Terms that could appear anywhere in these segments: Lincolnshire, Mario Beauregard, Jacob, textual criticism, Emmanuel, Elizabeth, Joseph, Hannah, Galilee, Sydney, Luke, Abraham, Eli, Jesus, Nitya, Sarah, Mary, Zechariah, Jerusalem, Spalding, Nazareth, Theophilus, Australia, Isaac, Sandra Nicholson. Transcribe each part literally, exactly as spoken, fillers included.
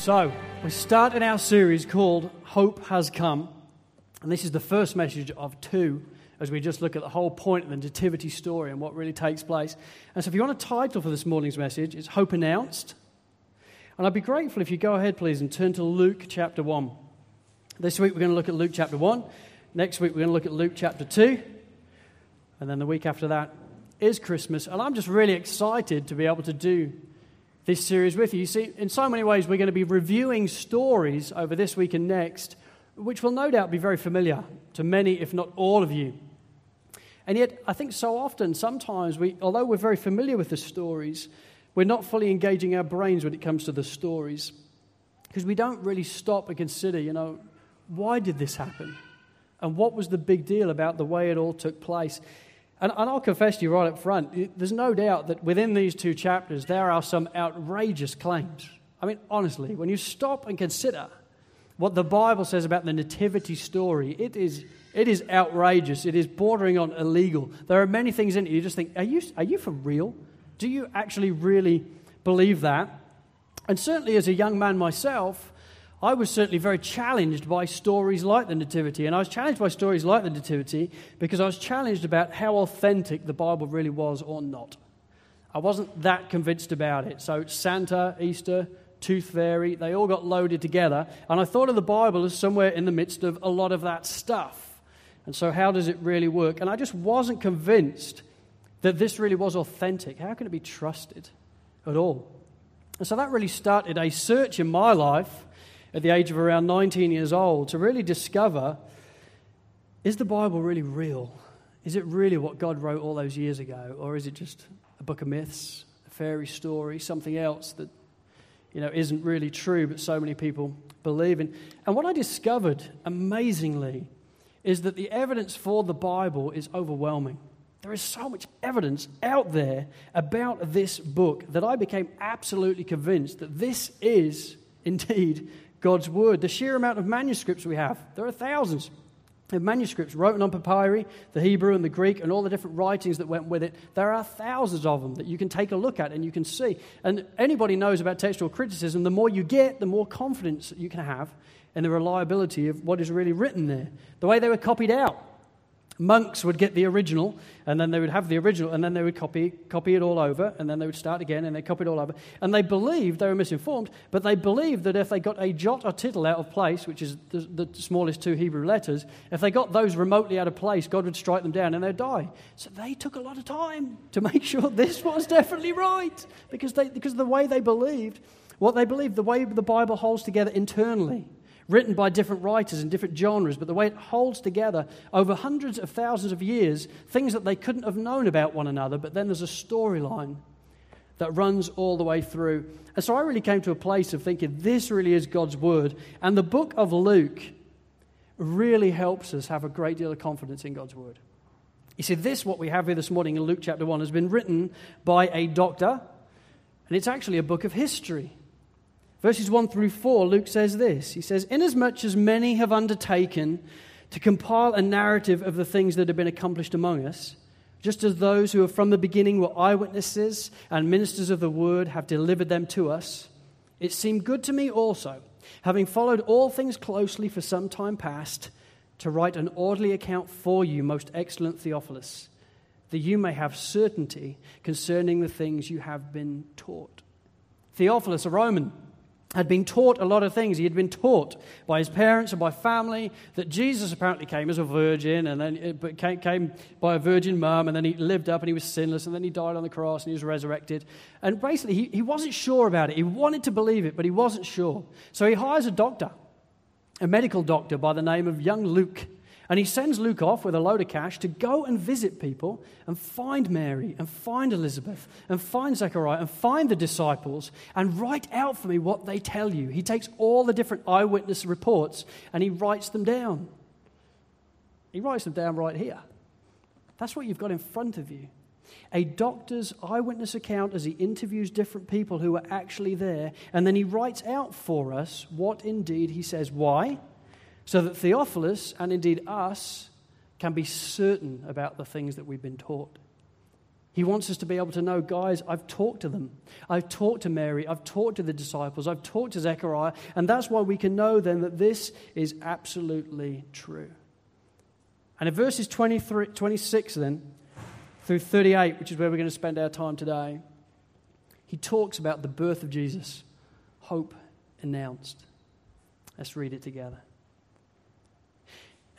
So, we're starting our series called Hope Has Come, and this is the first message of two as we just look at the whole point of the nativity story and what really takes place. And so if you want a title for this morning's message, it's Hope Announced, and I'd be grateful if you go ahead, please, and turn to Luke chapter one. This week we're going to look at Luke chapter one, next week we're going to look at Luke chapter two, and then the week after that is Christmas, and I'm just really excited to be able to do this series with you. You see, in so many ways, we're going to be reviewing stories over this week and next, which will no doubt be very familiar to many, if not all of you. And yet, I think so often, sometimes, we, although we're very familiar with the stories, we're not fully engaging our brains when it comes to the stories, because we don't really stop and consider, you know, why did this happen? And what was the big deal about the way it all took place? And I'll confess to you right up front, there's no doubt that within these two chapters, there are some outrageous claims. I mean, honestly, when you stop and consider what the Bible says about the nativity story, it is it is outrageous. It is bordering on illegal. There are many things in it you just think, are you, are you for real? Do you actually really believe that? And certainly as a young man myself, I was certainly very challenged by stories like the Nativity, and I was challenged by stories like the Nativity because I was challenged about how authentic the Bible really was or not. I wasn't that convinced about it. So Santa, Easter, Tooth Fairy, they all got loaded together, and I thought of the Bible as somewhere in the midst of a lot of that stuff. And so how does it really work? And I just wasn't convinced that this really was authentic. How can it be trusted at all? And so that really started a search in my life at the age of around nineteen years old, to really discover, is the Bible really real? Is it really what God wrote all those years ago? Or is it just a book of myths, a fairy story, something else that, you know, isn't really true, but so many people believe in? And what I discovered, amazingly, is that the evidence for the Bible is overwhelming. There is so much evidence out there about this book that I became absolutely convinced that this is, indeed, God's Word. The sheer amount of manuscripts we have, there are thousands of manuscripts written on papyri, the Hebrew and the Greek, and all the different writings that went with it. There are thousands of them that you can take a look at and you can see. And anybody knows about textual criticism, the more you get, the more confidence that you can have in the reliability of what is really written there. The way they were copied out. Monks would get the original, and then they would have the original, and then they would copy copy it all over, and then they would start again, and they copy it all over. And they believed, they were misinformed, but they believed that if they got a jot or tittle out of place, which is the, the smallest two Hebrew letters, if they got those remotely out of place, God would strike them down and they'd die. So they took a lot of time to make sure this was definitely right, because they because the way they believed, what they believed, the way the Bible holds together internally, written by different writers in different genres, but the way it holds together over hundreds of thousands of years, things that they couldn't have known about one another, but then there's a storyline that runs all the way through. And so I really came to a place of thinking, this really is God's Word, and the book of Luke really helps us have a great deal of confidence in God's Word. You see, this, what we have here this morning in Luke chapter one, has been written by a doctor, and it's actually a book of history. Verses one through four, Luke says this. He says, "Inasmuch as many have undertaken to compile a narrative of the things that have been accomplished among us, just as those who are from the beginning were eyewitnesses and ministers of the word have delivered them to us, it seemed good to me also, having followed all things closely for some time past, to write an orderly account for you, most excellent Theophilus, that you may have certainty concerning the things you have been taught." Theophilus, a Roman, had been taught a lot of things. He had been taught by his parents and by family that Jesus apparently came as a virgin, and then but came by a virgin mum, and then he lived up and he was sinless, and then he died on the cross and he was resurrected. And basically, he, he wasn't sure about it. He wanted to believe it, but he wasn't sure. So he hires a doctor, a medical doctor by the name of young Luke, and he sends Luke off with a load of cash to go and visit people and find Mary and find Elizabeth and find Zechariah and find the disciples and write out for me what they tell you. He takes all the different eyewitness reports and he writes them down. He writes them down right here. That's what you've got in front of you. A doctor's eyewitness account as he interviews different people who were actually there, and then he writes out for us what indeed he says. Why? So that Theophilus, and indeed us, can be certain about the things that we've been taught. He wants us to be able to know, guys, I've talked to them. I've talked to Mary. I've talked to the disciples. I've talked to Zechariah. And that's why we can know then that this is absolutely true. And in verses twenty-three, twenty-six then, through thirty-eight, which is where we're going to spend our time today, he talks about the birth of Jesus, hope announced. Let's read it together.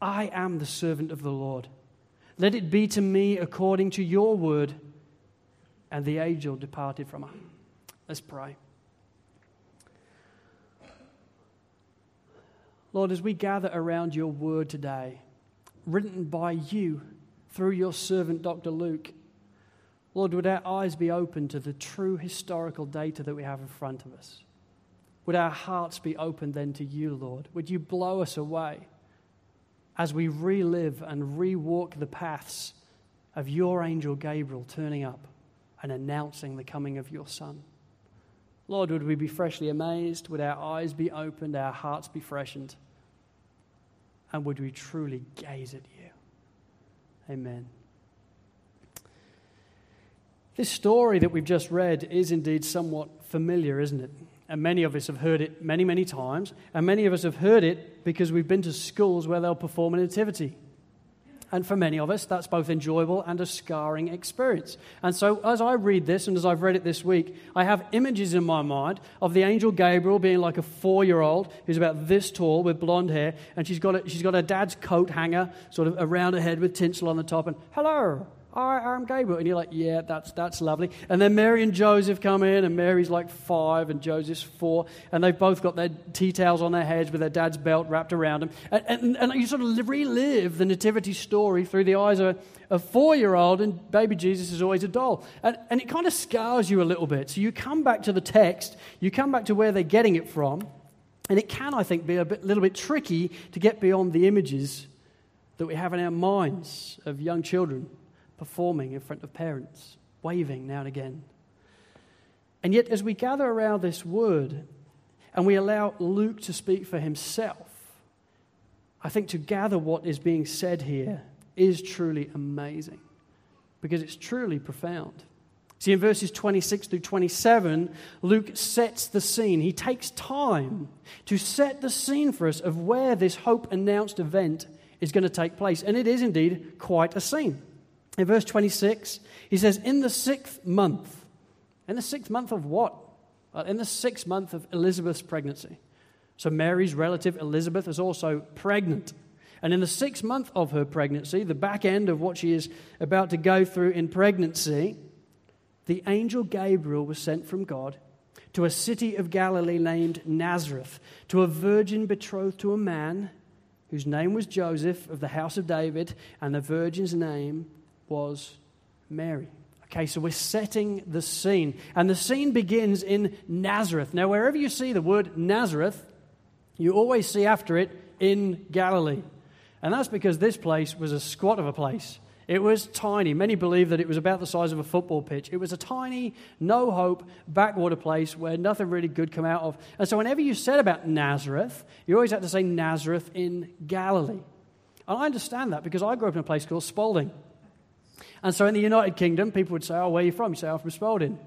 I am the servant of the Lord. Let it be to me according to your word." And the angel departed from her. Let's pray. Lord, as we gather around your word today, written by you through your servant, Doctor Luke, Lord, would our eyes be open to the true historical data that we have in front of us? Would our hearts be open then to you, Lord? Would you blow us away as we relive and rewalk the paths of your angel Gabriel turning up and announcing the coming of your Son? Lord, would we be freshly amazed? Would our eyes be opened? Our hearts be freshened? And would we truly gaze at you? Amen. This story that we've just read is indeed somewhat familiar, isn't it? And many of us have heard it many, many times. And many of us have heard it because we've been to schools where they'll perform a nativity. And for many of us, that's both enjoyable and a scarring experience. And so as I read this, and as I've read it this week, I have images in my mind of the angel Gabriel being like a four-year-old who's about this tall with blonde hair, and she's got a, she's got her dad's coat hanger sort of around her head with tinsel on the top, and, "Hello, I am Gabriel." And you're like, yeah, that's that's lovely. And then Mary and Joseph come in, and Mary's like five and Joseph's four, and they've both got their tea towels on their heads with their dad's belt wrapped around them. And, and, and you sort of relive the nativity story through the eyes of a, a four-year-old, and baby Jesus is always a doll. And, and it kind of scars you a little bit. So you come back to the text, you come back to where they're getting it from, and it can, I think, be a bit, little bit tricky to get beyond the images that we have in our minds of young children performing in front of parents, waving now and again. And yet, as we gather around this word and we allow Luke to speak for himself, I think to gather what is being said here is truly amazing, because it's truly profound. See, in verses twenty-six through twenty-seven, Luke sets the scene. He takes time to set the scene for us of where this hope-announced event is going to take place. And it is indeed quite a scene. In verse twenty-six, he says, in the sixth month. In the sixth month of what? Well, in the sixth month of Elizabeth's pregnancy. So Mary's relative Elizabeth is also pregnant. And in the sixth month of her pregnancy, the back end of what she is about to go through in pregnancy, the angel Gabriel was sent from God to a city of Galilee named Nazareth, to a virgin betrothed to a man whose name was Joseph of the house of David, and the virgin's name was Mary. Okay, so we're setting the scene. And the scene begins in Nazareth. Now, wherever you see the word Nazareth, you always see after it, in Galilee. And that's because this place was a squat of a place. It was tiny. Many believe that it was about the size of a football pitch. It was a tiny, no-hope, backwater place where nothing really good came out of. And so whenever you said about Nazareth, you always had to say Nazareth in Galilee. And I understand that because I grew up in a place called Spalding. And so in the United Kingdom, people would say, oh, where are you from? You say, I'm from Spalding.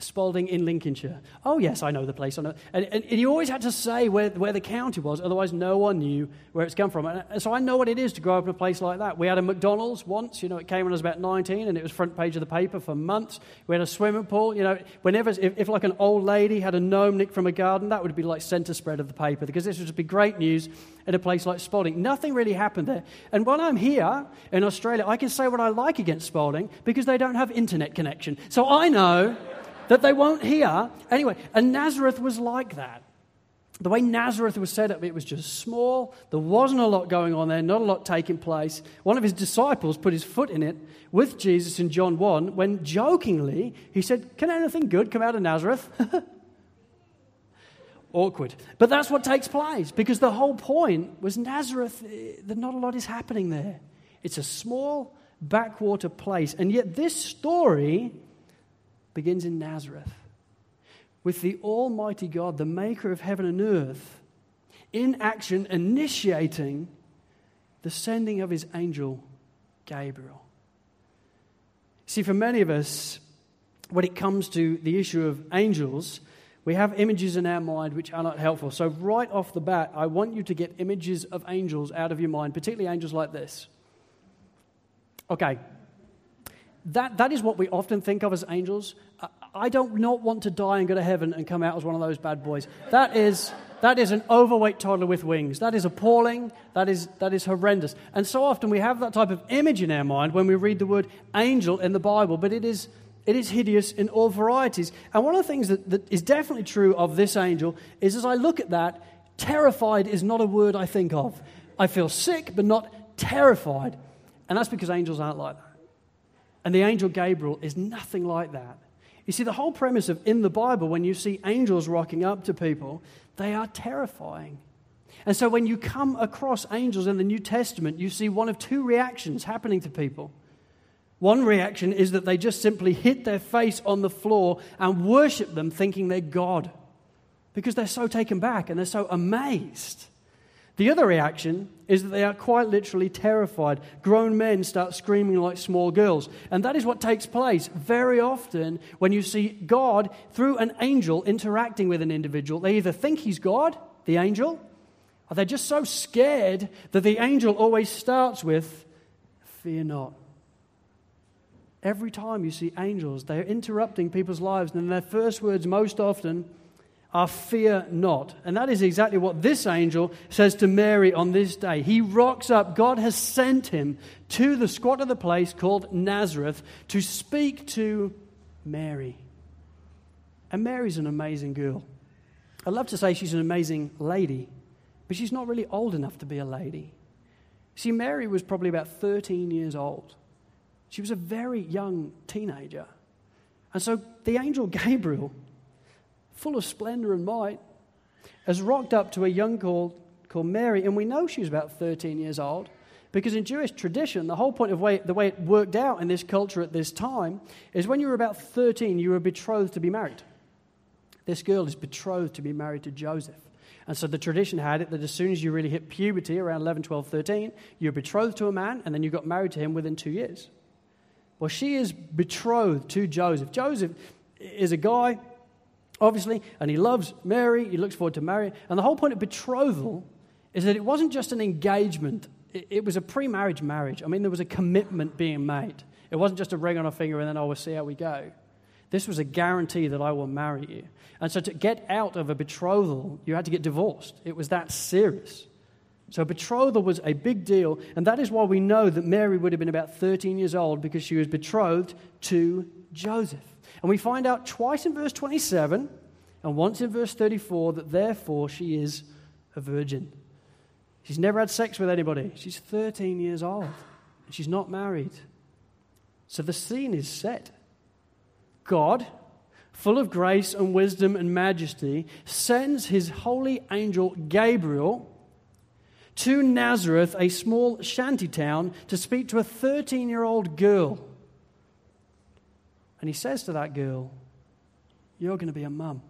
Spalding in Lincolnshire. Oh, yes, I know the place. I know. And, and, and you always had to say where, where the county was, otherwise no one knew where it's come from. And, and so I know what it is to grow up in a place like that. We had a McDonald's once, you know, it came when I was about nineteen, and it was front page of the paper for months. We had a swimming pool, you know, whenever, if, if like an old lady had a gnome nicked from a garden, that would be like centre spread of the paper, because this would be great news in a place like Spalding. Nothing really happened there. And when I'm here in Australia, I can say what I like against Spalding, because they don't have internet connection. So I know... that they won't hear. Anyway, and Nazareth was like that. The way Nazareth was set up, it was just small. There wasn't a lot going on there, not a lot taking place. One of his disciples put his foot in it with Jesus in John one when jokingly he said, can anything good come out of Nazareth? Awkward. But that's what takes place, because the whole point was Nazareth, that not a lot is happening there. It's a small backwater place. And yet this story begins in Nazareth, with the Almighty God, the maker of heaven and earth, in action, initiating the sending of his angel, Gabriel. See, for many of us, when it comes to the issue of angels, we have images in our mind which are not helpful. So right off the bat, I want you to get images of angels out of your mind, particularly angels like this. Okay. That that is what we often think of as angels. I don't not want to die and go to heaven and come out as one of those bad boys. That is that is an overweight toddler with wings. That is appalling. That is that is horrendous. And so often we have that type of image in our mind when we read the word angel in the Bible, but it is it is hideous in all varieties. And one of the things that, that is definitely true of this angel is, as I look at that, terrified is not a word I think of. I feel sick, but not terrified. And that's because angels aren't like that. And the angel Gabriel is nothing like that. You see, the whole premise of in the Bible, when you see angels rocking up to people, they are terrifying. And so when you come across angels in the New Testament, you see one of two reactions happening to people. One reaction is that they just simply hit their face on the floor and worship them, thinking they're God, because they're so taken back and they're so amazed. The other reaction is that they are quite literally terrified. Grown men start screaming like small girls. And that is what takes place very often when you see God through an angel interacting with an individual. They either think he's God, the angel, or they're just so scared that the angel always starts with, fear not. Every time you see angels, they're interrupting people's lives, and their first words most often are fear not. And that is exactly what this angel says to Mary on this day. He rocks up. God has sent him to the squat of the place called Nazareth to speak to Mary. And Mary's an amazing girl. I'd love to say she's an amazing lady, but she's not really old enough to be a lady. See, Mary was probably about thirteen years old. She was a very young teenager. And so the angel Gabriel, full of splendor and might, has rocked up to a young girl called Mary, and we know she was about thirteen years old, because in Jewish tradition, the whole point of way, the way it worked out in this culture at this time is when you were about thirteen, you were betrothed to be married. This girl is betrothed to be married to Joseph. And so the tradition had it that as soon as you really hit puberty, around eleven, twelve, thirteen, you're betrothed to a man, and then you got married to him within two years. Well, she is betrothed to Joseph. Joseph is a guy, obviously, and he loves Mary, he looks forward to Mary. And the whole point of betrothal is that it wasn't just an engagement, it was a pre-marriage marriage. I mean, there was a commitment being made. It wasn't just a ring on a finger and then, oh, we'll see how we go. This was a guarantee that I will marry you. And so to get out of a betrothal, you had to get divorced. It was that serious. So betrothal was a big deal, and that is why we know that Mary would have been about thirteen years old, because she was betrothed to Joseph. And we find out twice in verse twenty-seven and once in verse thirty-four that therefore she is a virgin. She's never had sex with anybody. She's thirteen years old, and she's not married. So the scene is set. God, full of grace and wisdom and majesty, sends his holy angel Gabriel to Nazareth, a small shanty town, to speak to a thirteen-year-old girl. And he says to that girl, you're going to be a mum.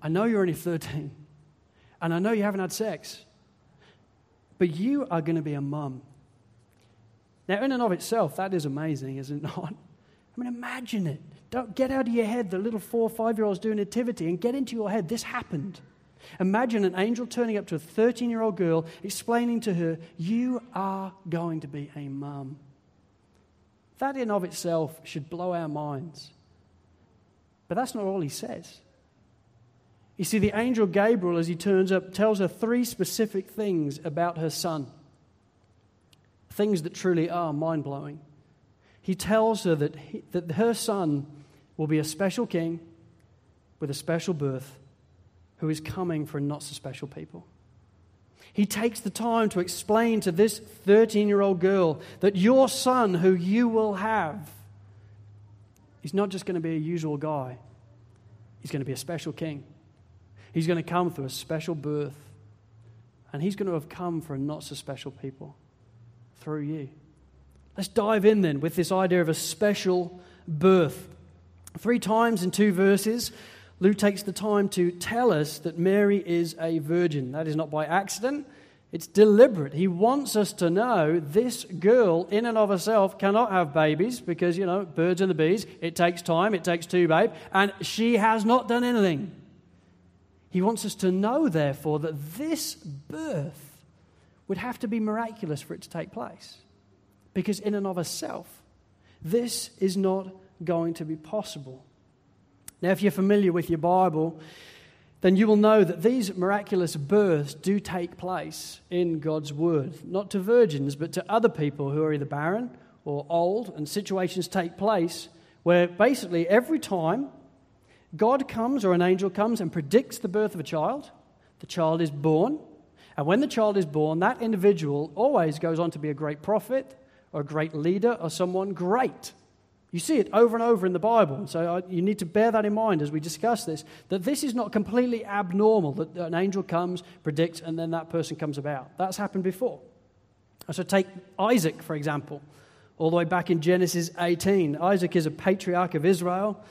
I know you're only thirteen, and I know you haven't had sex, but you are going to be a mum. Now, in and of itself, that is amazing, is it not? I mean, imagine it. Don't get out of your head the little four or five-year-olds do nativity and get into your head. This happened. Imagine an angel turning up to a thirteen-year-old girl, explaining to her, you are going to be a mum. That in and of itself should blow our minds. But that's not all he says. You see, the angel Gabriel, as he turns up, tells her three specific things about her son. Things that truly are mind-blowing. He tells her that, he, that her son will be a special king with a special birth who is coming for not-so-special people. He takes the time to explain to this thirteen-year-old girl that your son, who you will have, is not just going to be a usual guy. He's going to be a special king. He's going to come through a special birth. And he's going to have come for a not-so-special people through you. Let's dive in then with this idea of a special birth. Three times in two verses, Luke takes the time to tell us that Mary is a virgin. That is not by accident. It's deliberate. He wants us to know this girl in and of herself cannot have babies because, you know, birds and the bees, it takes time, it takes two, babe, and she has not done anything. He wants us to know, therefore, that this birth would have to be miraculous for it to take place. Because in and of herself, this is not going to be possible. Now, if you're familiar with your Bible, then you will know that these miraculous births do take place in God's Word. Not to virgins, but to other people who are either barren or old, and situations take place where basically every time God comes or an angel comes and predicts the birth of a child, the child is born, and when the child is born, that individual always goes on to be a great prophet, or a great leader, or someone great. You see it over and over in the Bible. And so I, you need to bear that in mind as we discuss this, that this is not completely abnormal, that an angel comes, predicts, and then that person comes about. That's happened before. So take Isaac, for example, all the way back in Genesis eighteen. Isaac is a patriarch of Israel.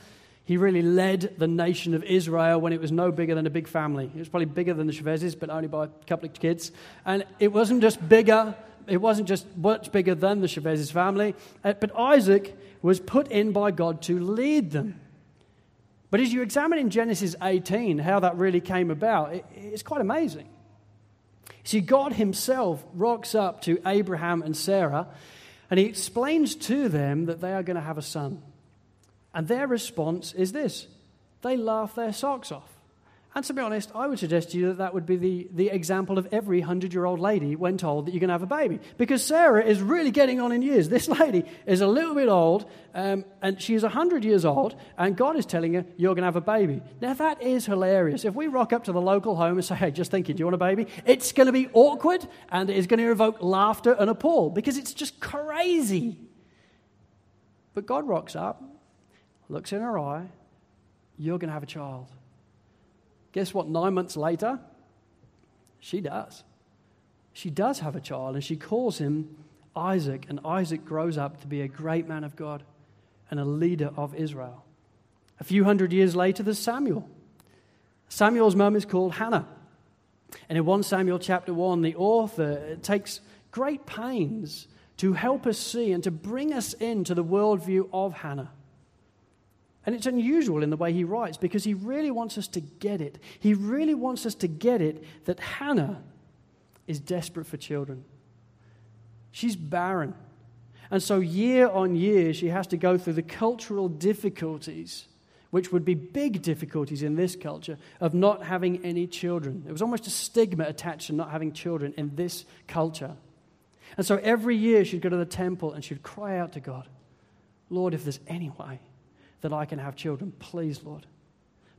He really led the nation of Israel when it was no bigger than a big family. It was probably bigger than the Chavezes, but only by a couple of kids. And it wasn't just bigger... It wasn't just much bigger than the Chavez's family, but Isaac was put in by God to lead them. But as you examine in Genesis eighteen how that really came about, it's quite amazing. See, God himself rocks up to Abraham and Sarah, and he explains to them that they are going to have a son. And their response is this. They laugh their socks off. And to be honest, I would suggest to you that that would be the, the example of every hundred-year-old lady when told that you're going to have a baby. Because Sarah is really getting on in years. This lady is a little bit old, um, and she's a hundred years old, and God is telling her, you're going to have a baby. Now, that is hilarious. If we rock up to the local home and say, hey, just thinking, do you want a baby? It's going to be awkward, and it's going to evoke laughter and appall, because it's just crazy. But God rocks up, looks in her eye, you're going to have a child. Guess what? Nine months later, she does. She does have a child, and she calls him Isaac, and Isaac grows up to be a great man of God and a leader of Israel. A few hundred years later, there's Samuel. Samuel's mum is called Hannah. And in First Samuel chapter one, the author takes great pains to help us see and to bring us into the worldview of Hannah. And it's unusual in the way he writes because he really wants us to get it. He really wants us to get it that Hannah is desperate for children. She's barren. And so year on year, she has to go through the cultural difficulties, which would be big difficulties in this culture, of not having any children. There was almost a stigma attached to not having children in this culture. And so every year, she'd go to the temple and she'd cry out to God, Lord, if there's any way that I can have children. Please, Lord.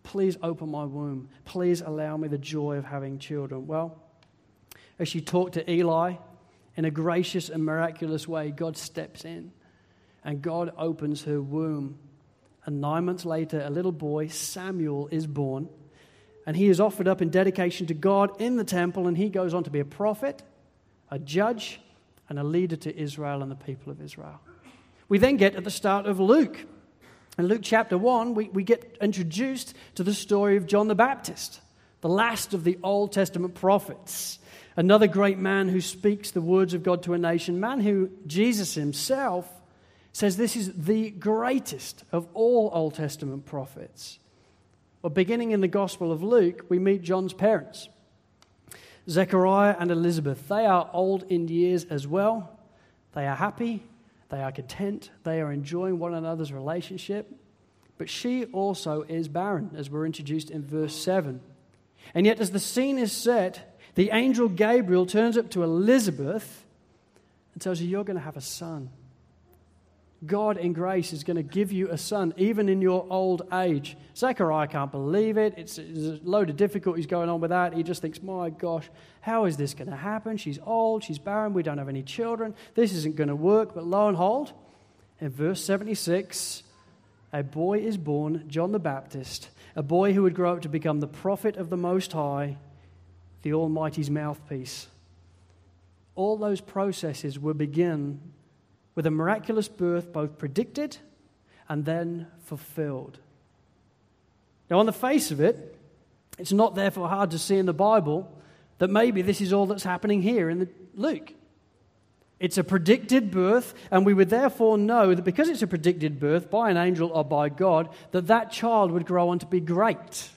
Please open my womb. Please allow me the joy of having children. Well, as she talked to Eli, in a gracious and miraculous way, God steps in and God opens her womb. And nine months later, a little boy, Samuel, is born. and he is offered up in dedication to God in the temple, and he goes on to be a prophet, a judge, and a leader to Israel and the people of Israel. We then get at the start of Luke. In Luke chapter one, we, we get introduced to the story of John the Baptist, the last of the Old Testament prophets, another great man who speaks the words of God to a nation, man who Jesus himself says this is the greatest of all Old Testament prophets. Well, beginning in the Gospel of Luke, we meet John's parents, Zechariah and Elizabeth. They are old in years as well. They are happy. They are content. They are enjoying one another's relationship. But she also is barren, as we're introduced in verse seven. And yet, as the scene is set, the angel Gabriel turns up to Elizabeth and tells her, you're going to have a son. God in grace is going to give you a son, even in your old age. Zechariah can't believe it. It's, it's a load of difficulties going on with that. He just thinks, my gosh, how is this going to happen? She's old, she's barren, we don't have any children. This isn't going to work. But lo and behold, in verse seventy-six, a boy is born, John the Baptist, a boy who would grow up to become the prophet of the Most High, the Almighty's mouthpiece. All those processes will begin with a miraculous birth both predicted and then fulfilled. Now, on the face of it, it's not therefore hard to see in the Bible that maybe this is all that's happening here in Luke. It's a predicted birth, and we would therefore know that because it's a predicted birth by an angel or by God, that that child would grow on to be great.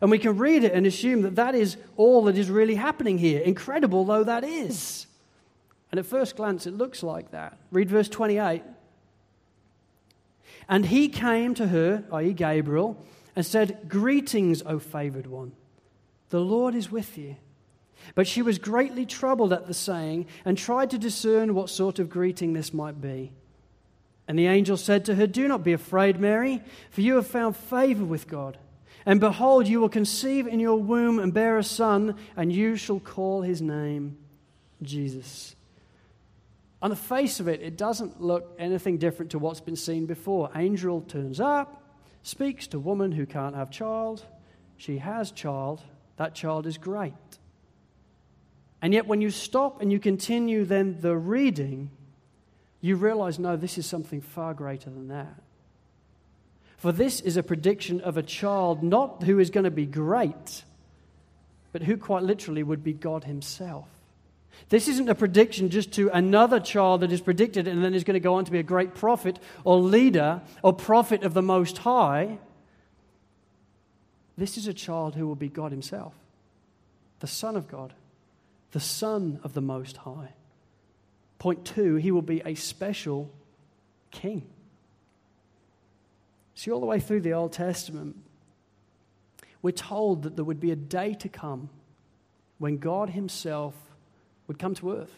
And we can read it and assume that that is all that is really happening here, incredible though that is. And at first glance, it looks like that. Read verse twenty-eight. And he came to her, that is. Gabriel, and said, Greetings, O favored one. The Lord is with you. But she was greatly troubled at the saying and tried to discern what sort of greeting this might be. And the angel said to her, Do not be afraid, Mary, for you have found favor with God. And behold, you will conceive in your womb and bear a son, and you shall call his name Jesus. On the face of it, it doesn't look anything different to what's been seen before. Angel turns up, speaks to woman who can't have child. She has child. That child is great. And yet when you stop and you continue then the reading, you realize, no, this is something far greater than that. For this is a prediction of a child, not who is going to be great, but who quite literally would be God himself. This isn't a prediction just to another child that is predicted and then is going to go on to be a great prophet or leader or prophet of the Most High. This is a child who will be God himself, the Son of God, the Son of the Most High. Point two, he will be a special king. See, all the way through the Old Testament, we're told that there would be a day to come when God himself would come to earth.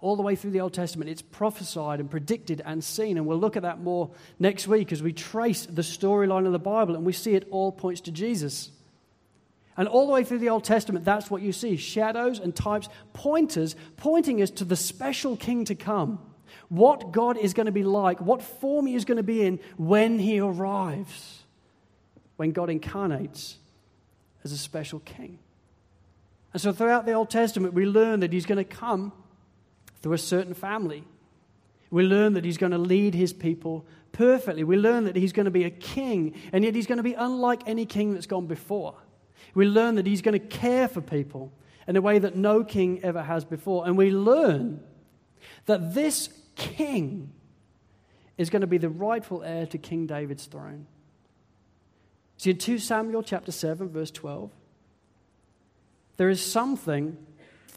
All the way through the Old Testament, it's prophesied and predicted and seen, and we'll look at that more next week as we trace the storyline of the Bible, and we see it all points to Jesus. And all the way through the Old Testament, that's what you see, shadows and types, pointers, pointing us to the special king to come, what God is going to be like, what form he is going to be in when he arrives, when God incarnates as a special king. And so throughout the Old Testament, we learn that he's going to come through a certain family. We learn that he's going to lead his people perfectly. We learn that he's going to be a king, and yet he's going to be unlike any king that's gone before. We learn that he's going to care for people in a way that no king ever has before. And we learn that this king is going to be the rightful heir to King David's throne. See, in Second Samuel chapter seven, verse twelve, there is something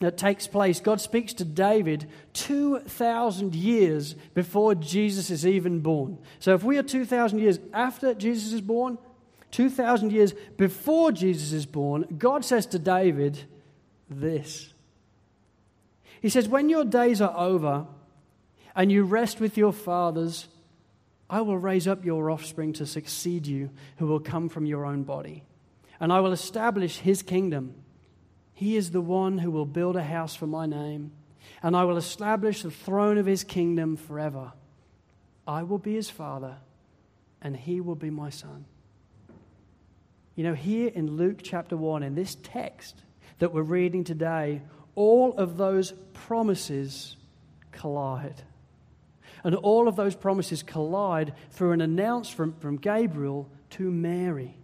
that takes place. God speaks to David two thousand years before Jesus is even born. So if we are two thousand years after Jesus is born, two thousand years before Jesus is born, God says to David this. He says, When your days are over and you rest with your fathers, I will raise up your offspring to succeed you, who will come from your own body, and I will establish his kingdom. He is the one who will build a house for my name, and I will establish the throne of his kingdom forever. I will be his father, and he will be my son. You know, here in Luke chapter one, in this text that we're reading today, all of those promises collide. And all of those promises collide through an announcement from Gabriel to Mary.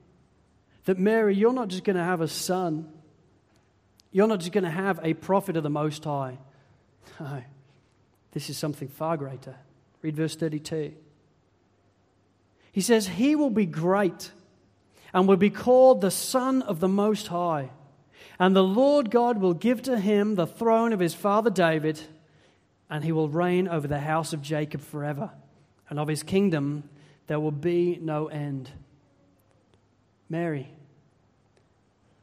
That Mary, you're not just going to have a son. You're not just going to have a prophet of the Most High. No, this is something far greater. Read verse thirty-two. He says, "He will be great and will be called the Son of the Most High. And the Lord God will give to him the throne of his father David, and he will reign over the house of Jacob forever, and of his kingdom there will be no end." Mary,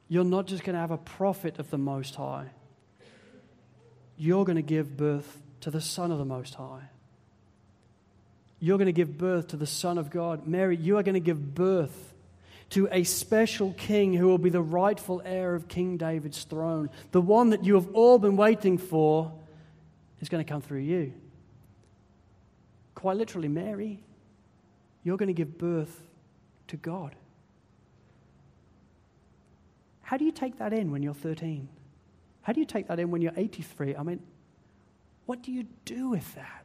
you're not just going to have a prophet of the Most High. You're going to give birth to the Son of the Most High. You're going to give birth to the Son of God. Mary, you are going to give birth to a special king who will be the rightful heir of King David's throne. The one that you have all been waiting for is going to come through you. Quite literally, Mary, you're going to give birth to God. How do you take that in when you're thirteen? How do you take that in when you're eighty-three? I mean, what do you do with that?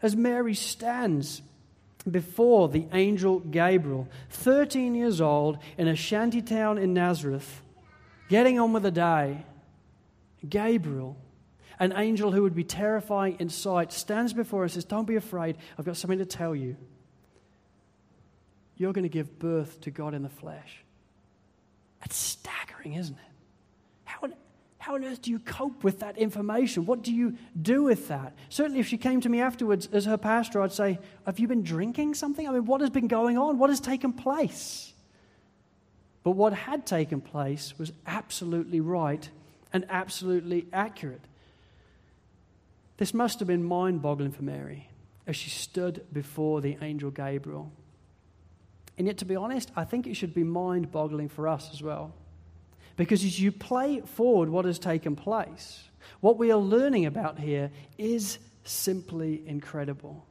As Mary stands before the angel Gabriel, thirteen years old, in a shanty town in Nazareth, getting on with the day, Gabriel, an angel who would be terrifying in sight, stands before her and says, "Don't be afraid, I've got something to tell you. You're going to give birth to God in the flesh." That's staggering, isn't it? How on, how on earth do you cope with that information? What do you do with that? Certainly if she came to me afterwards as her pastor, I'd say, "Have you been drinking something? I mean, what has been going on? What has taken place?" But what had taken place was absolutely right and absolutely accurate. This must have been mind-boggling for Mary as she stood before the angel Gabriel. And yet, to be honest, I think it should be mind-boggling for us as well. Because as you play forward what has taken place, what we are learning about here is simply incredible.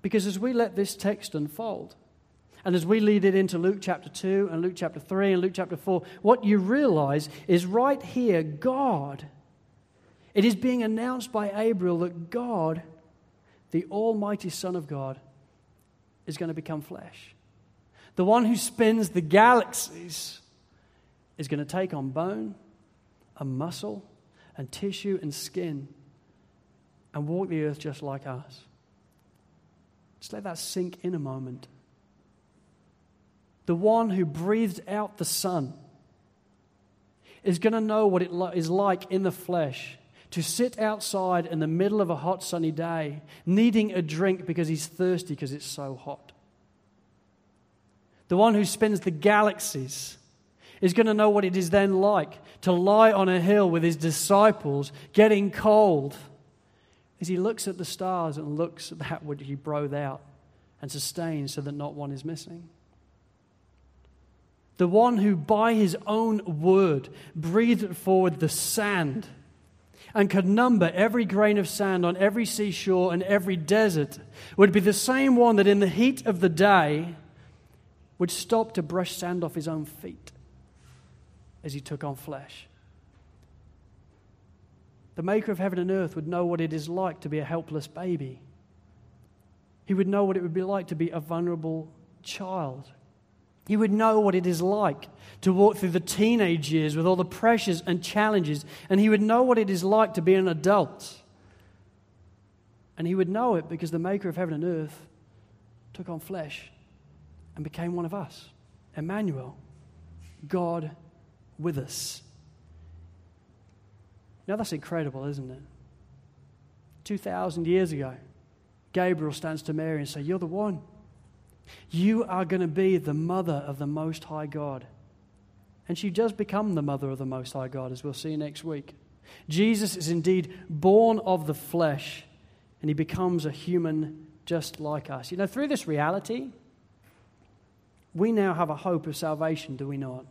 Because as we let this text unfold, and as we lead it into Luke chapter two and Luke chapter three and Luke chapter four, what you realize is right here, God... It is being announced by Gabriel that God, the almighty Son of God, is going to become flesh. The one who spins the galaxies is going to take on bone and muscle and tissue and skin and walk the earth just like us. Just let that sink in a moment. The one who breathed out the sun is going to know what it is like in the flesh to sit outside in the middle of a hot sunny day, needing a drink because he's thirsty because it's so hot. The one who spins the galaxies is going to know what it is then like to lie on a hill with his disciples getting cold as he looks at the stars and looks at that which he breathed out and sustains so that not one is missing. The one who by his own word breathed forward the sand and could number every grain of sand on every seashore and every desert, would be the same one that in the heat of the day would stop to brush sand off his own feet as he took on flesh. The maker of heaven and earth would know what it is like to be a helpless baby. He would know what it would be like to be a vulnerable child. He would know what it is like to walk through the teenage years with all the pressures and challenges, and he would know what it is like to be an adult. And he would know it because the maker of heaven and earth took on flesh and became one of us. Emmanuel, God with us. Now that's incredible, isn't it? two thousand years ago, Gabriel stands to Mary and says, "You're the one. You are going to be the mother of the Most High God." And she does become the mother of the Most High God, as we'll see next week. Jesus is indeed born of the flesh, and he becomes a human just like us. You know, through this reality, we now have a hope of salvation, do we not?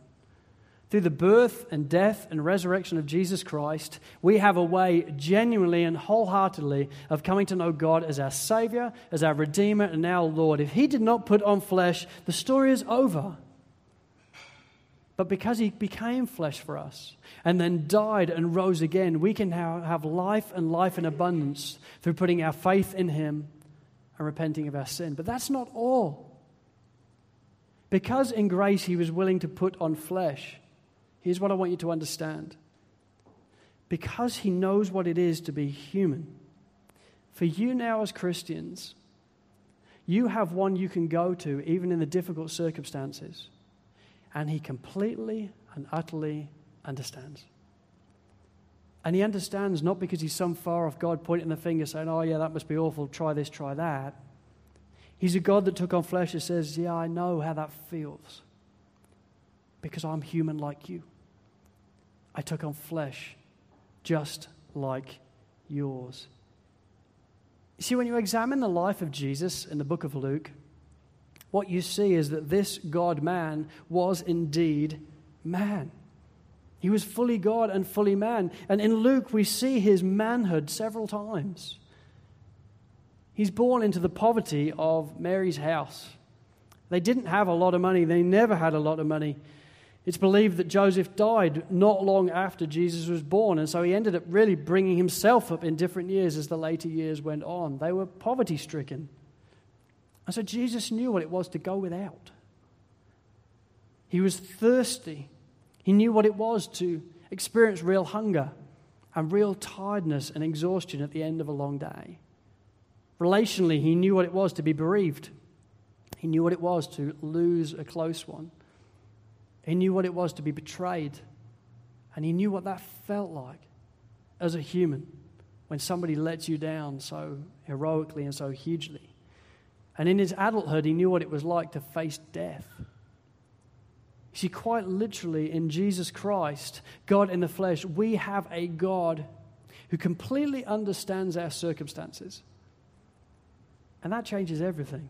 Through the birth and death and resurrection of Jesus Christ, we have a way genuinely and wholeheartedly of coming to know God as our Savior, as our Redeemer, and our Lord. If he did not put on flesh, the story is over. But because he became flesh for us and then died and rose again, we can now have life and life in abundance through putting our faith in him and repenting of our sin. But that's not all. Because in grace he was willing to put on flesh, here's what I want you to understand. Because he knows what it is to be human, for you now as Christians, you have one you can go to even in the difficult circumstances. And he completely and utterly understands. And he understands not because he's some far-off God pointing the finger saying, oh, yeah, that must be awful, try this, try that. He's a God that took on flesh and says, yeah, I know how that feels because I'm human like you. I took on flesh just like yours. You see, when you examine the life of Jesus in the book of Luke, what you see is that this God-man was indeed man. He was fully God and fully man. And in Luke, we see his manhood several times. He's born into the poverty of Mary's house. They didn't have a lot of money. They never had a lot of money. It's believed that Joseph died not long after Jesus was born, and so he ended up really bringing himself up in different years as the later years went on. They were poverty-stricken. And so Jesus knew what it was to go without. He was thirsty. He knew what it was to experience real hunger and real tiredness and exhaustion at the end of a long day. Relationally, he knew what it was to be bereaved. He knew what it was to lose a close one. He knew what it was to be betrayed. And he knew what that felt like as a human when somebody lets you down so heroically and so hugely. And in his adulthood, he knew what it was like to face death. You see, quite literally, in Jesus Christ, God in the flesh, we have a God who completely understands our circumstances. And that changes everything.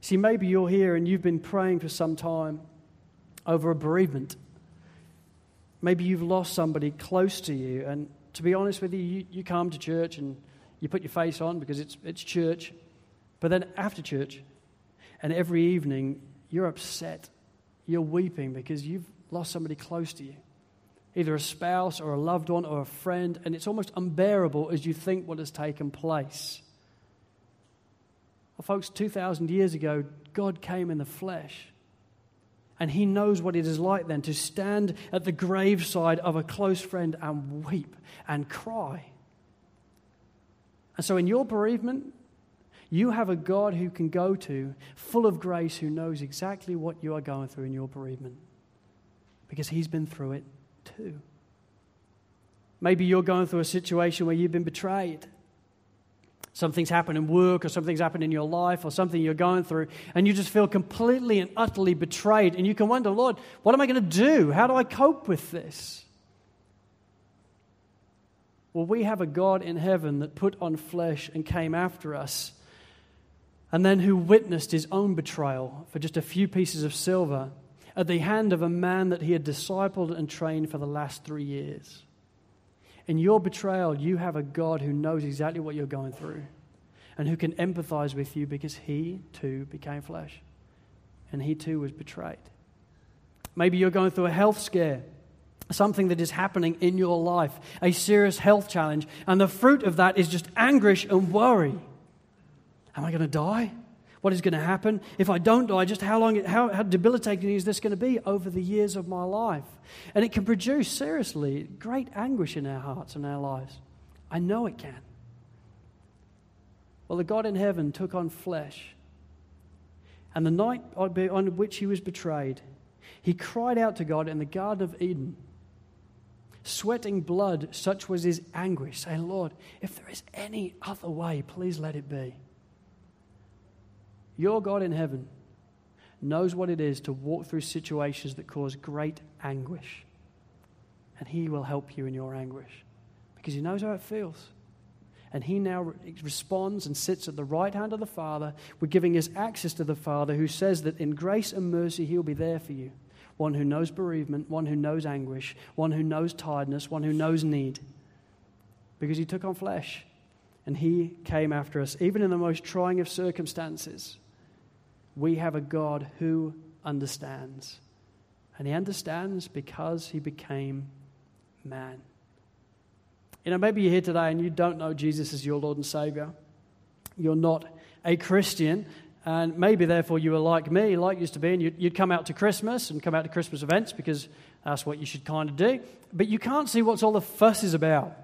See, maybe you're here and you've been praying for some time over a bereavement. Maybe you've lost somebody close to you. And to be honest with you, you, you come to church and you put your face on because it's it's church. But then after church and every evening, you're upset. You're weeping because you've lost somebody close to you, either a spouse or a loved one or a friend, and it's almost unbearable as you think what has taken place. Well, folks, two thousand years ago, God came in the flesh, and he knows what it is like then to stand at the graveside of a close friend and weep and cry. And so in your bereavement, you have a God who can go to, full of grace, who knows exactly what you are going through in your bereavement, because he's been through it too. Maybe you're going through a situation where you've been betrayed. Something's happened in work, or something's happened in your life, or something you're going through, and you just feel completely and utterly betrayed, and you can wonder, Lord, what am I going to do? How do I cope with this? Well, we have a God in heaven that put on flesh and came after us, and then who witnessed his own betrayal for just a few pieces of silver at the hand of a man that he had discipled and trained for the last three years. In your betrayal, you have a God who knows exactly what you're going through and who can empathize with you because he too became flesh and he too was betrayed. Maybe you're going through a health scare, something that is happening in your life, a serious health challenge, and the fruit of that is just anguish and worry. Am I going to die? What is going to happen? If I don't die, just how long? How, how debilitating is this going to be over the years of my life? And it can produce, seriously, great anguish in our hearts and our lives. I know it can. Well, the God in heaven took on flesh, and the night on which he was betrayed, he cried out to God in the Garden of Eden, sweating blood, such was his anguish, saying, Lord, if there is any other way, please let it be. Your God in heaven knows what it is to walk through situations that cause great anguish, and he will help you in your anguish because he knows how it feels. And he now responds and sits at the right hand of the Father. We're giving us access to the Father, who says that in grace and mercy, he'll be there for you. One who knows bereavement, one who knows anguish, one who knows tiredness, one who knows need. Because he took on flesh and he came after us. Even in the most trying of circumstances, we have a God who understands And he understands because he became man. You know, maybe you're here today and you don't know Jesus as your Lord and Savior. You're not a Christian, and maybe therefore you were like me, like used to be, and you'd, you'd come out to Christmas and come out to Christmas events because that's what you should kind of do. But you can't see what's all the fuss is about.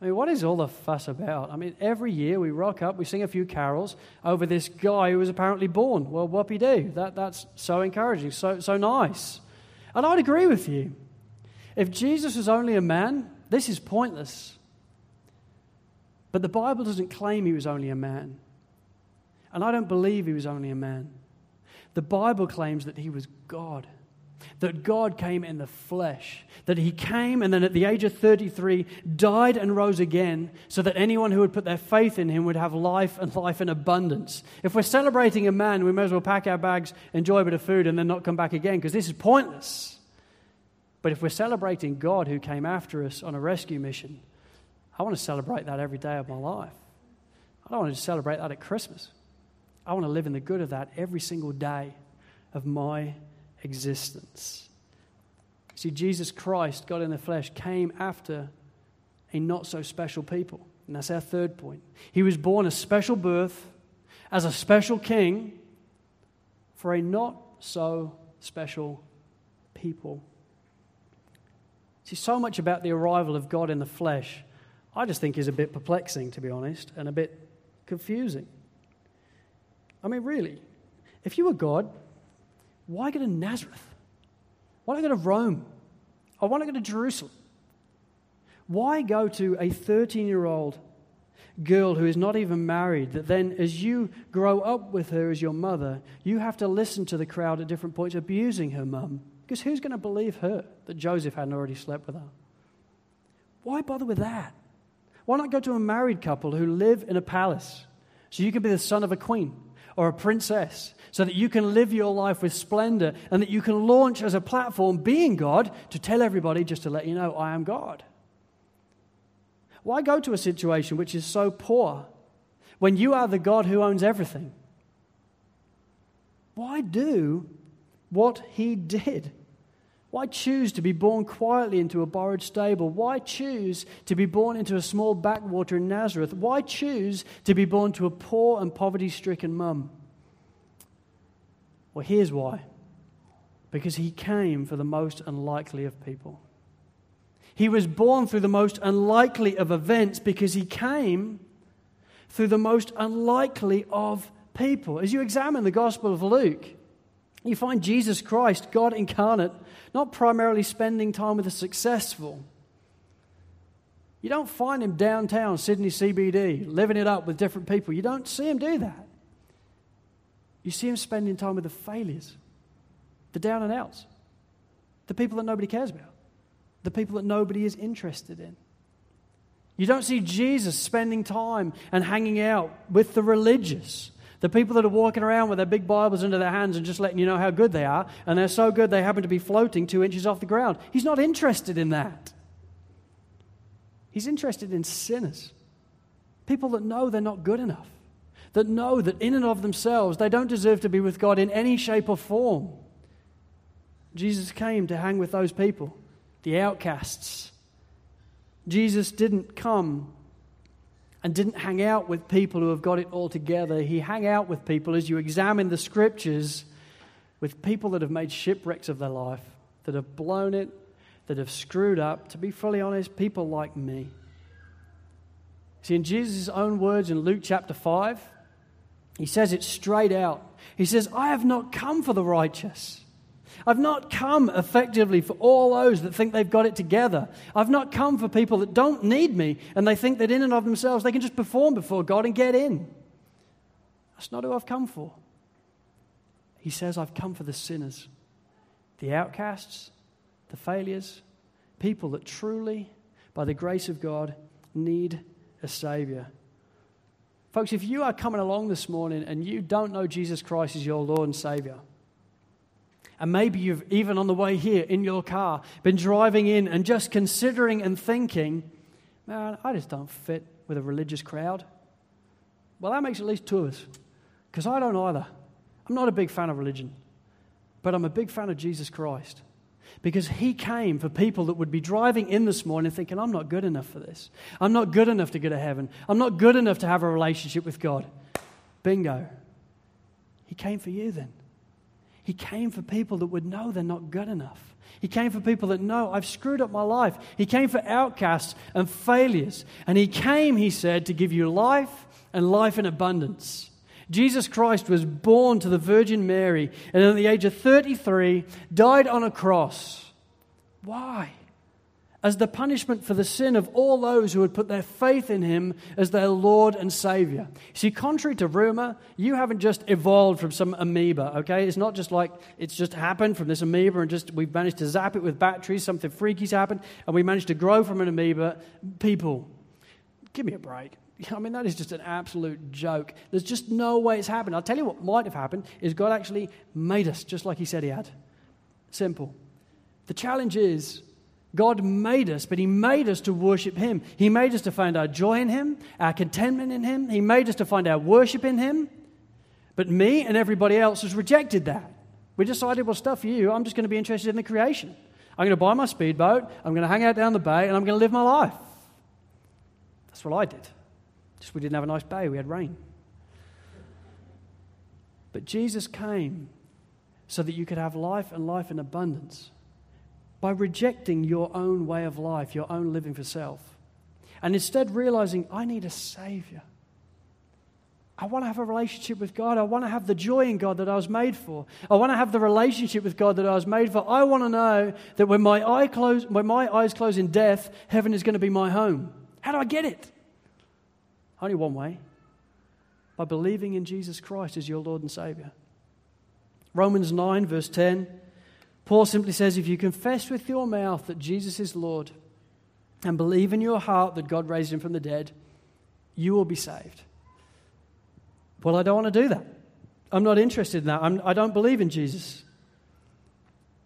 I mean, what is all the fuss about? I mean, every year we rock up, we sing a few carols over this guy who was apparently born. Well, whoop-de-doo. That, that's so encouraging, so, so nice. And I'd agree with you. If Jesus was only a man, this is pointless. But the Bible doesn't claim he was only a man. And I don't believe he was only a man. The Bible claims that he was God. That God came in the flesh, that he came and then at the age of thirty-three died and rose again so that anyone who would put their faith in him would have life and life in abundance. If we're celebrating a man, we may as well pack our bags, enjoy a bit of food and then not come back again because this is pointless. But if we're celebrating God who came after us on a rescue mission, I want to celebrate that every day of my life. I don't want to just celebrate that at Christmas. I want to live in the good of that every single day of my life. Existence. See, Jesus Christ, God in the flesh, came after a not so special people. And that's our third point. He was born a special birth as a special king for a not so special people. See, so much about the arrival of God in the flesh, I just think is a bit perplexing, to be honest, and a bit confusing. I mean, really, if you were God, why go to Nazareth? Why not go to Rome? Or why not go to Jerusalem? Why go to a thirteen-year-old girl who is not even married, that then as you grow up with her as your mother, you have to listen to the crowd at different points abusing her mum? Because who's going to believe her that Joseph hadn't already slept with her? Why bother with that? Why not go to a married couple who live in a palace so you can be the son of a queen or a princess, so that you can live your life with splendor and that you can launch as a platform being God to tell everybody just to let you know, I am God? Why go to a situation which is so poor when you are the God who owns everything? Why do what he did? Why choose to be born quietly into a borrowed stable? Why choose to be born into a small backwater in Nazareth? Why choose to be born to a poor and poverty-stricken mum? Well, here's why. Because he came for the most unlikely of people. He was born through the most unlikely of events because he came through the most unlikely of people. As you examine the Gospel of Luke, you find Jesus Christ, God incarnate, not primarily spending time with the successful. You don't find him downtown, Sydney C B D, living it up with different people. You don't see him do that. You see him spending time with the failures, the down and outs, the people that nobody cares about, the people that nobody is interested in. You don't see Jesus spending time and hanging out with the religious, the people that are walking around with their big Bibles under their hands and just letting you know how good they are, and they're so good they happen to be floating two inches off the ground. He's not interested in that. He's interested in sinners, people that know they're not good enough, that know that in and of themselves they don't deserve to be with God in any shape or form. Jesus came to hang with those people, the outcasts. Jesus didn't come and didn't hang out with people who have got it all together. He hung out with people, as you examine the scriptures, with people that have made shipwrecks of their life, that have blown it, that have screwed up. To be fully honest, people like me. See, in Jesus' own words in Luke chapter five, he says it straight out. He says, I have not come for the righteous. I've not come effectively for all those that think they've got it together. I've not come for people that don't need me and they think that in and of themselves they can just perform before God and get in. That's not who I've come for. He says, I've come for the sinners, the outcasts, the failures, people that truly, by the grace of God, need a Savior. Folks, if you are coming along this morning and you don't know Jesus Christ as your Lord and Savior, and maybe you've, even on the way here in your car, been driving in and just considering and thinking, man, I just don't fit with a religious crowd. Well, that makes at least two of us, because I don't either. I'm not a big fan of religion, but I'm a big fan of Jesus Christ. because he came for people that would be driving in this morning thinking, I'm not good enough for this. I'm not good enough to go to heaven. I'm not good enough to have a relationship with God. Bingo. He came for you then. He came for people that would know they're not good enough. He came for people that know, I've screwed up my life. He came for outcasts and failures. And he came, he said, to give you life and life in abundance. Jesus Christ was born to the Virgin Mary and at the age of thirty-three, died on a cross. Why? As the punishment for the sin of all those who had put their faith in him as their Lord and Savior. See, contrary to rumor, you haven't just evolved from some amoeba, okay? It's not just like it's just happened from this amoeba and just we've managed to zap it with batteries, something freaky's happened, and we managed to grow from an amoeba. People, give me a break. I mean, that is just an absolute joke. There's just no way it's happened. I'll tell you what might have happened is God actually made us just like he said he had. Simple. The challenge is, God made us, but he made us to worship him. He made us to find our joy in him, our contentment in him. He made us to find our worship in him. But me and everybody else has rejected that. We decided, well, stuff you. I'm just going to be interested in the creation. I'm going to buy my speedboat. I'm going to hang out down the bay, and I'm going to live my life. That's what I did. Just we didn't have a nice bay. We had rain. But Jesus came so that you could have life and life in abundance. By rejecting your own way of life, your own living for self, and instead realizing, I need a Savior. I want to have a relationship with God. I want to have the joy in God that I was made for. I want to have the relationship with God that I was made for. I want to know that when my eye close, when my eyes close in death, heaven is going to be my home. How do I get it? Only one way. By believing in Jesus Christ as your Lord and Savior. Romans nine, verse ten. Paul simply says, if you confess with your mouth that Jesus is Lord and believe in your heart that God raised him from the dead, you will be saved. Well, I don't want to do that. I'm not interested in that. I'm, I don't believe in Jesus.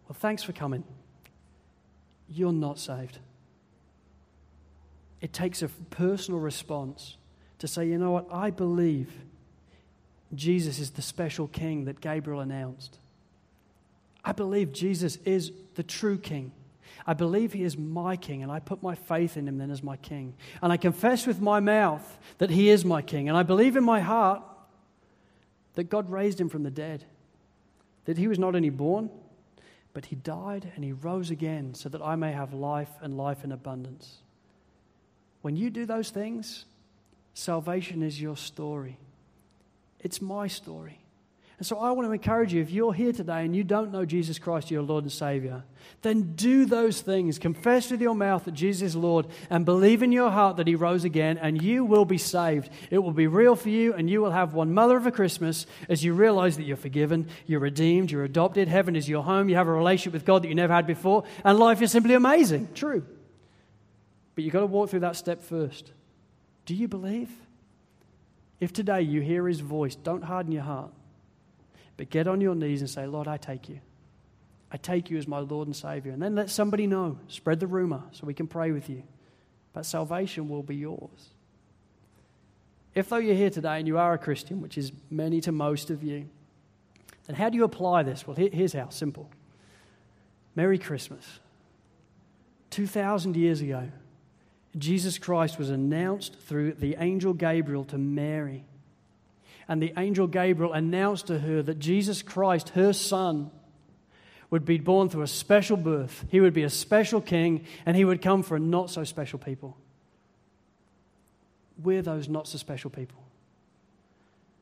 Well, thanks for coming. You're not saved. It takes a personal response to say, you know what, I believe Jesus is the special king that Gabriel announced. I believe Jesus is the true king. I believe he is my king, and I put my faith in him then as my king. And I confess with my mouth that he is my king. And I believe in my heart that God raised him from the dead, that he was not only born, but he died and he rose again so that I may have life and life in abundance. When you do those things, salvation is your story. It's my story. And so I want to encourage you, if you're here today and you don't know Jesus Christ, your Lord and Savior, then do those things. Confess with your mouth that Jesus is Lord and believe in your heart that he rose again, and you will be saved. It will be real for you, and you will have one mother of a Christmas as you realize that you're forgiven, you're redeemed, you're adopted, heaven is your home, you have a relationship with God that you never had before, and life is simply amazing. True. But you've got to walk through that step first. Do you believe? If today you hear his voice, don't harden your heart. But get on your knees and say, Lord, I take you. I take you as my Lord and Savior. And then let somebody know. Spread the rumor so we can pray with you. But salvation will be yours. If though you're here today and you are a Christian, which is many to most of you, then how do you apply this? Well, here's how. Simple. Merry Christmas. two thousand years ago, Jesus Christ was announced through the angel Gabriel to Mary. And the angel Gabriel announced to her that Jesus Christ, her son, would be born through a special birth. He would be a special king, and he would come for a not-so-special people. We're those not-so-special people.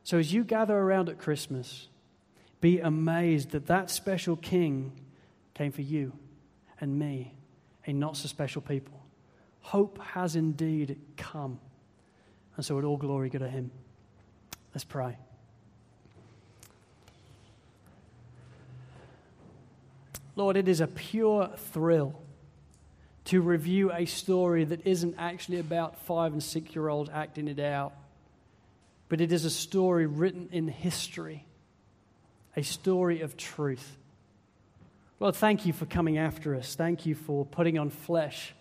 So as you gather around at Christmas, be amazed that that special king came for you and me, a not-so-special people. Hope has indeed come. And so would all glory go to him. Let's pray. Lord, it is a pure thrill to review a story that isn't actually about five and six-year-olds acting it out, but it is a story written in history, a story of truth. Lord, thank you for coming after us. Thank you for putting on flesh.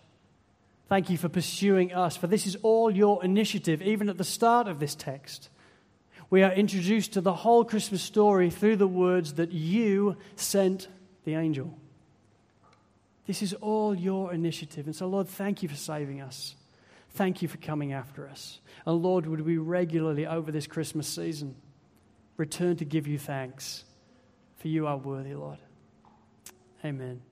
Thank you for pursuing us, for this is all your initiative, even at the start of this text. We are introduced to the whole Christmas story through the words that you sent the angel. This is all your initiative. And so, Lord, thank you for saving us. Thank you for coming after us. And Lord, would we regularly over this Christmas season return to give you thanks, for you are worthy, Lord. Amen.